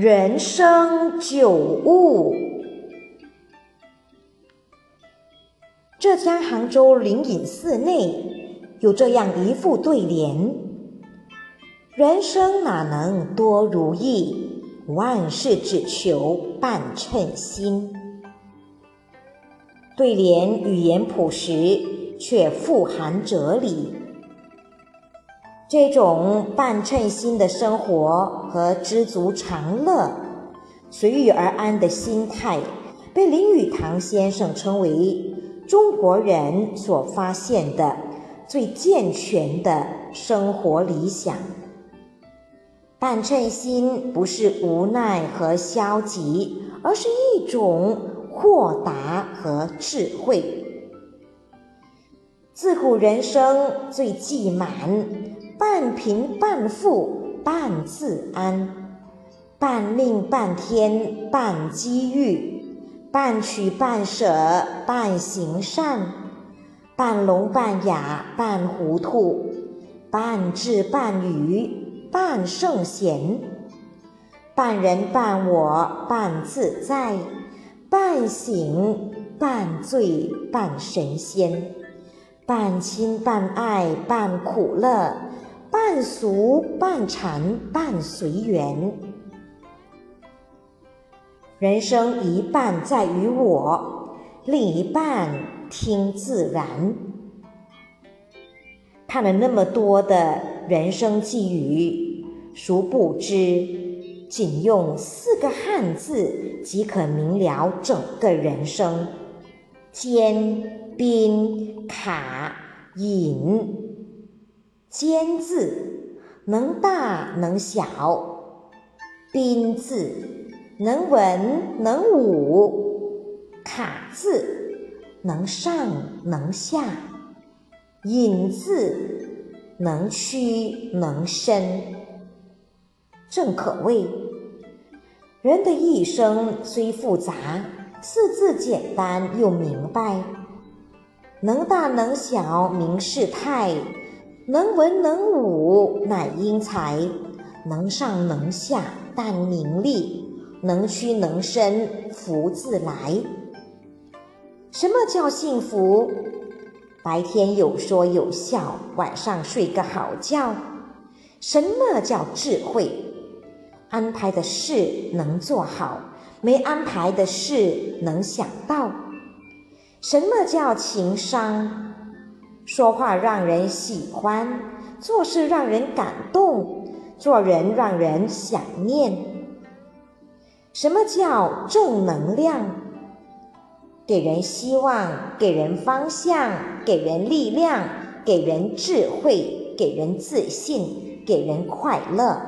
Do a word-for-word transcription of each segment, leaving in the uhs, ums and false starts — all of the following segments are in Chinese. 人生九误。浙江杭州灵隐寺内有这样一副对联：人生哪能多如意，万事只求半称心。对联语言朴实，却富含哲理。这种半称心的生活和知足常乐、随遇而安的心态，被林语堂先生称为中国人所发现的最健全的生活理想。半称心不是无奈和消极，而是一种豁达和智慧。自古人生最忌满，半贫半富半自安，半命半天半机遇，半取半舍半行善，半聋半哑半糊涂，半智半愚半圣贤，半人半我半自在，半醒半醉半神仙，半亲半爱半苦乐，半俗半禅半随缘。人生一半在于我，另一半听自然。看了那么多的人生寄语，殊不知仅用四个汉字即可明了整个人生：坚、彬、卡、隐。坚字能大能小，彬字能文能武，卡字能上能下，隐字能屈能伸。正可谓人的一生虽复杂，四字简单又明白。能大能小明事态，能文能武乃英才，能上能下但明利，能屈能伸福自来。什么叫幸福？白天有说有笑，晚上睡个好觉。什么叫智慧？安排的事能做好，没安排的事能想到。什么叫情商？说话让人喜欢，做事让人感动，做人让人想念。什么叫正能量？给人希望，给人方向，给人力量，给人智慧，给人自信，给人快乐。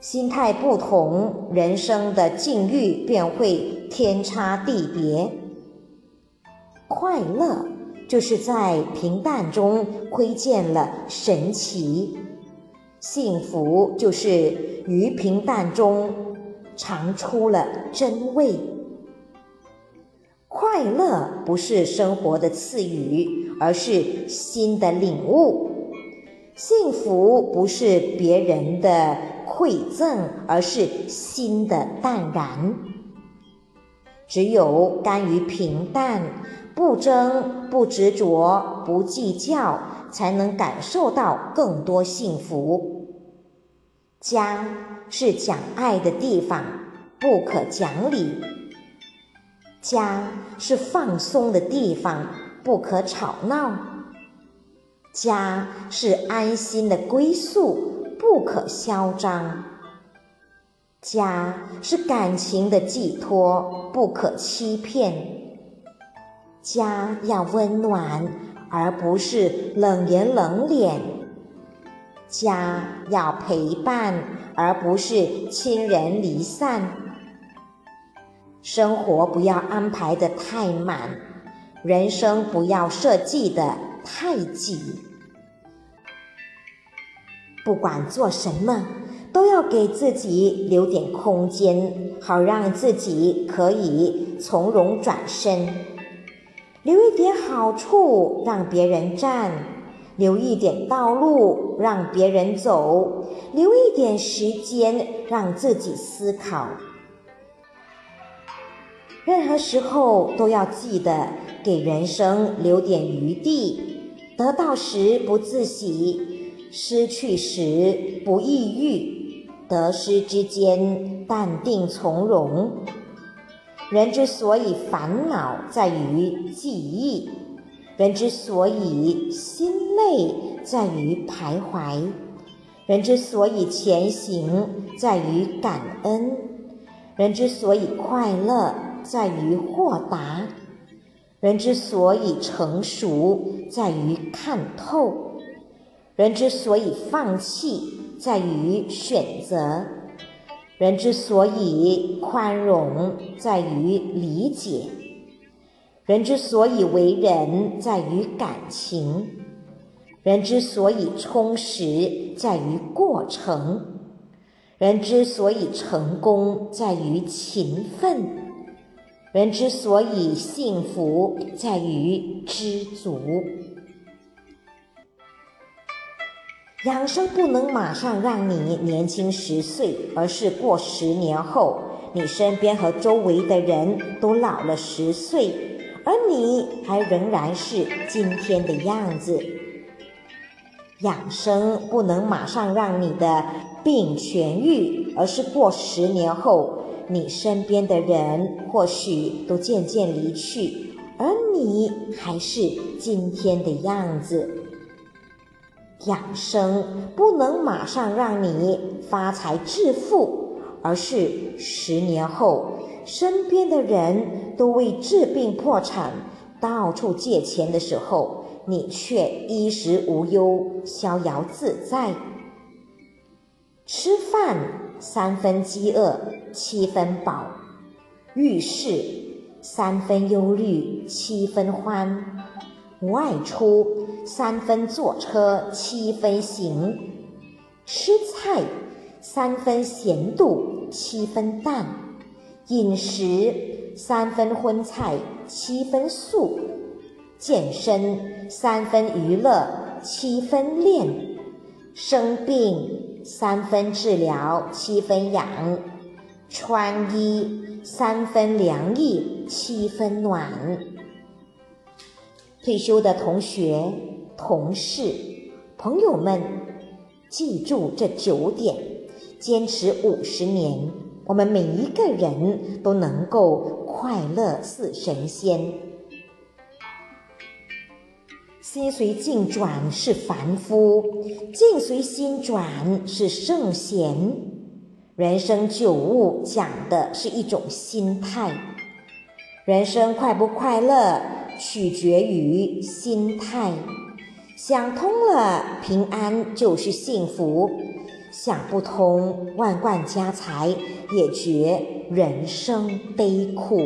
心态不同，人生的境遇便会天差地别。快乐就是在平淡中窥见了神奇，幸福就是于平淡中尝出了真味。快乐不是生活的赐予，而是心的领悟；幸福不是别人的馈赠，而是心的淡然。只有甘于平淡，不争，不执着，不计较，才能感受到更多幸福。家是讲爱的地方，不可讲理；家是放松的地方，不可吵闹；家是安心的归宿，不可嚣张；家是感情的寄托，不可欺骗。家要温暖，而不是冷言冷脸；家要陪伴，而不是亲人离散。生活不要安排的太满，人生不要设计的太挤。不管做什么，都要给自己留点空间，好让自己可以从容转身。留一点好处让别人占，留一点道路让别人走，留一点时间让自己思考。任何时候都要记得给人生留点余地，得到时不自喜，失去时不抑郁，得失之间淡定从容。人之所以烦恼，在于记忆；人之所以心累，在于徘徊；人之所以前行，在于感恩；人之所以快乐，在于豁达；人之所以成熟，在于看透；人之所以放弃，在于选择；人之所以宽容，在于理解；人之所以为人，在于感情；人之所以充实，在于过程；人之所以成功，在于勤奋；人之所以幸福，在于知足。养生不能马上让你年轻十岁，而是过十年后，你身边和周围的人都老了十岁，而你还仍然是今天的样子。养生不能马上让你的病痊愈，而是过十年后，你身边的人或许都渐渐离去，而你还是今天的样子。养生不能马上让你发财致富，而是十年后，身边的人都为治病破产，到处借钱的时候，你却衣食无忧，逍遥自在。吃饭三分饥饿，七分饱；遇事三分忧虑，七分欢；外出三分坐车，七分行；吃菜三分咸度，七分淡；饮食三分荤菜，七分素；健身三分娱乐，七分练；生病三分治疗，七分养；穿衣三分凉意，七分暖。退休的同学、同事、朋友们，记住这九点，坚持五十年，我们每一个人都能够快乐似神仙。心随境转是凡夫，境随心转是圣贤。人生九悟讲的是一种心态，人生快不快乐取决于心态，想通了平安就是幸福，想不通万贯家财也觉人生悲苦。